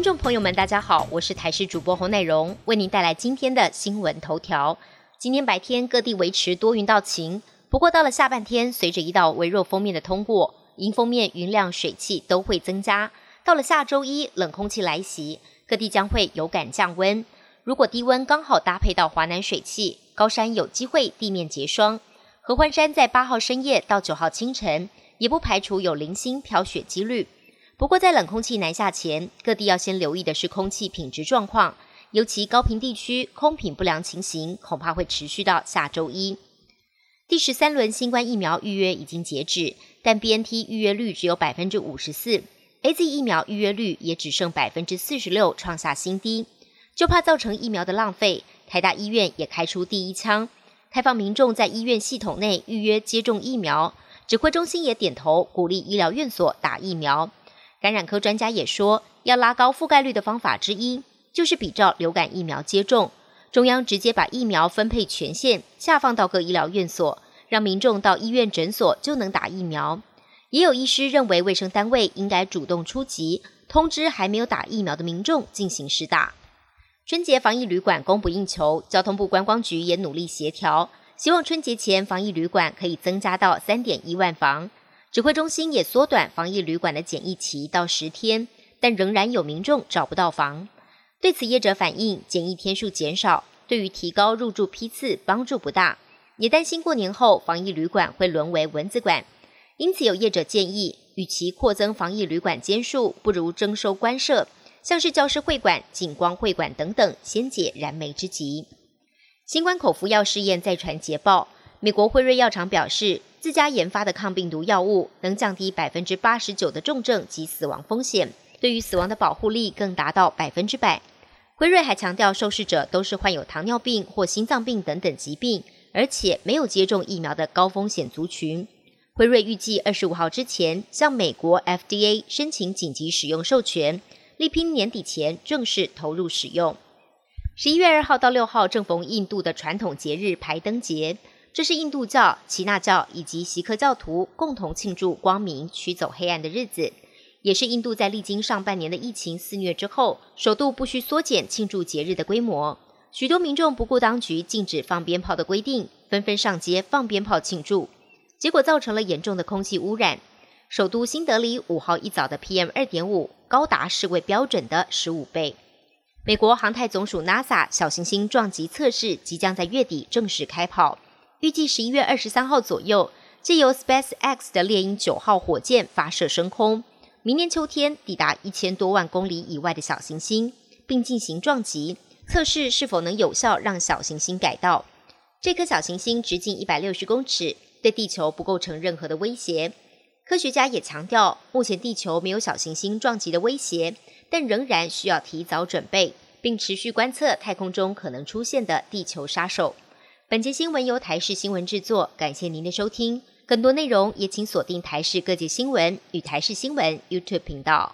听众朋友们大家好，我是台视主播洪乃荣，为您带来今天的新闻头条。今天白天各地维持多云到晴，不过到了下半天，随着一道微弱锋面的通过，迎风面云量水汽都会增加，到了下周一冷空气来袭，各地将会有感降温。如果低温刚好搭配到华南水汽，高山有机会地面结霜，合欢山在8号深夜到9号清晨也不排除有零星飘雪几率。不过在冷空气南下前，各地要先留意的是空气品质状况，尤其高屏地区空品不良情形恐怕会持续到下周一。第13轮新冠疫苗预约已经截止，但 BNT 预约率只有 54%， AZ 疫苗预约率也只剩 46%， 创下新低。就怕造成疫苗的浪费，台大医院也开出第一枪，开放民众在医院系统内预约接种疫苗，指挥中心也点头鼓励医疗院所打疫苗。感染科专家也说，要拉高覆盖率的方法之一就是比照流感疫苗接种，中央直接把疫苗分配权限下放到各医疗院所，让民众到医院诊所就能打疫苗。也有医师认为卫生单位应该主动出击，通知还没有打疫苗的民众进行施打。春节防疫旅馆供不应求，交通部观光局也努力协调，希望春节前防疫旅馆可以增加到 3.1 万房。指挥中心也缩短防疫旅馆的检疫期到10天，但仍然有民众找不到房。对此业者反映，检疫天数减少对于提高入住批次帮助不大，也担心过年后防疫旅馆会沦为蚊子馆。因此有业者建议，与其扩增防疫旅馆间数，不如征收官舍，像是教师会馆、景光会馆等等，先解燃眉之急。新冠口服药试验再传捷报，美国辉瑞药厂表示，自家研发的抗病毒药物能降低 89% 的重症及死亡风险，对于死亡的保护力更达到 100%。 辉瑞还强调，受试者都是患有糖尿病或心脏病等等疾病，而且没有接种疫苗的高风险族群。辉瑞预计25号之前向美国 FDA 申请紧急使用授权，力拼年底前正式投入使用。11月2号到6号正逢印度的传统节日排灯节，这是印度教、耆那教以及锡克教徒共同庆祝光明驱走黑暗的日子，也是印度在历经上半年的疫情肆虐之后，首度不需缩减庆祝节日的规模。许多民众不顾当局禁止放鞭炮的规定，纷纷上街放鞭炮庆祝，结果造成了严重的空气污染。首都新德里5号一早的 PM2.5 高达世卫标准的15倍。美国航太总署 NASA 小行星撞击测试即将在月底正式开跑，预计11月23号左右，藉由 SpaceX 的猎鹰9号火箭发射升空，明年秋天抵达1000多万公里以外的小行星，并进行撞击，测试是否能有效让小行星改道。这颗小行星直径160公尺，对地球不构成任何的威胁。科学家也强调，目前地球没有小行星撞击的威胁，但仍然需要提早准备，并持续观测太空中可能出现的地球杀手。本节新闻由台视新闻制作，感谢您的收听。更多内容也请锁定台视各界新闻与台视新闻 YouTube 频道。